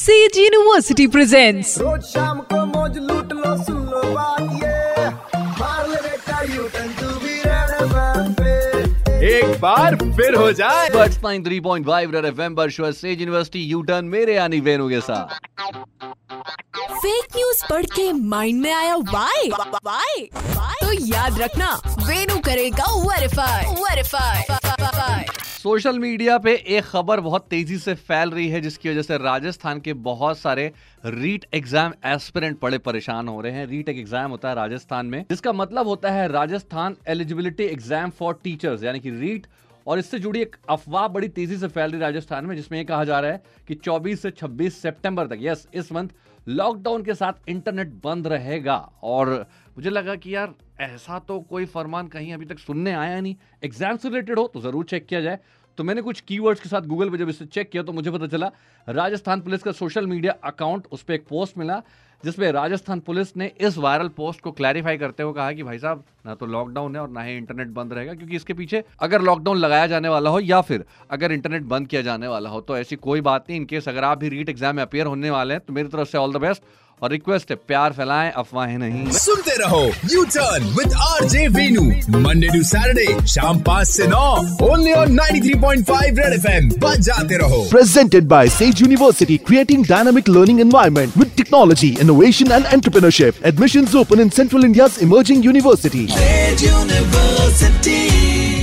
Says university presents रोज शाम को मौज लूट लो, सुन लो बात ये, मार ले बेटा U turn to be Red पे, एक बार फिर हो जाए 103.5 रेड एफएम पर show Sage university U turn मेरे यानी वेनु के साथ। फेक न्यूज पढ़ के माइंड में आया वाई वाई, तो याद रखना वेनु करेगा वेरीफाई। सोशल मीडिया पे एक खबर बहुत तेजी से फैल रही है जिसकी वजह से राजस्थान के बहुत सारे रीट एग्जाम एस्पिरेंट बड़े परेशान हो रहे हैं। रीट एक एग्जाम होता है राजस्थान में, जिसका मतलब होता है Rajasthan eligibility exam for teachers यानी कि रीट, और इससे जुड़ी एक अफवाह बड़ी तेजी से फैल रही राजस्थान में, जिसमें यह कहा जा रहा है कि 24 से 26 सितंबर तक इस मंथ लॉकडाउन के साथ इंटरनेट बंद रहेगा। और मुझे लगा कि यार ऐसा तो कोई फरमान कहीं अभी तक सुनने आया नहीं, एग्जाम से रिलेटेड हो तो ज़रूर चेक किया जाए। तो मैंने कुछ कीवर्ड्स के साथ गूगल पर जब इसे चेक किया तो मुझे पता चला राजस्थान पुलिस का सोशल मीडिया अकाउंट, उस पर एक पोस्ट मिला जिसमें राजस्थान पुलिस ने इस वायरल पोस्ट को क्लैरिफाई करते हुए कहा कि भाई साहब ना तो लॉकडाउन है और ना ही इंटरनेट बंद रहेगा, क्योंकि इसके पीछे अगर लॉकडाउन लगाया जाने वाला हो या फिर अगर इंटरनेट बंद किया जाने वाला हो तो ऐसी कोई बात नहीं। इनकेस अगर आप भी रीट एग्जाम में अपेयर होने वाले हैं तो मेरी तरफ से ऑल द बेस्ट, और रिक्वेस्ट है प्यार फैलाएं अफवाहें नहीं। सुनते रहो U turn with RJ Veenu, Monday to Saturday शाम 5 से 9 ओनली ऑन 93.5 रेड एफएम। बच जाते रहो। Presented by Sage university, creating dynamic learning environment with technology, innovation and entrepreneurship. Admissions open in Central India's emerging university.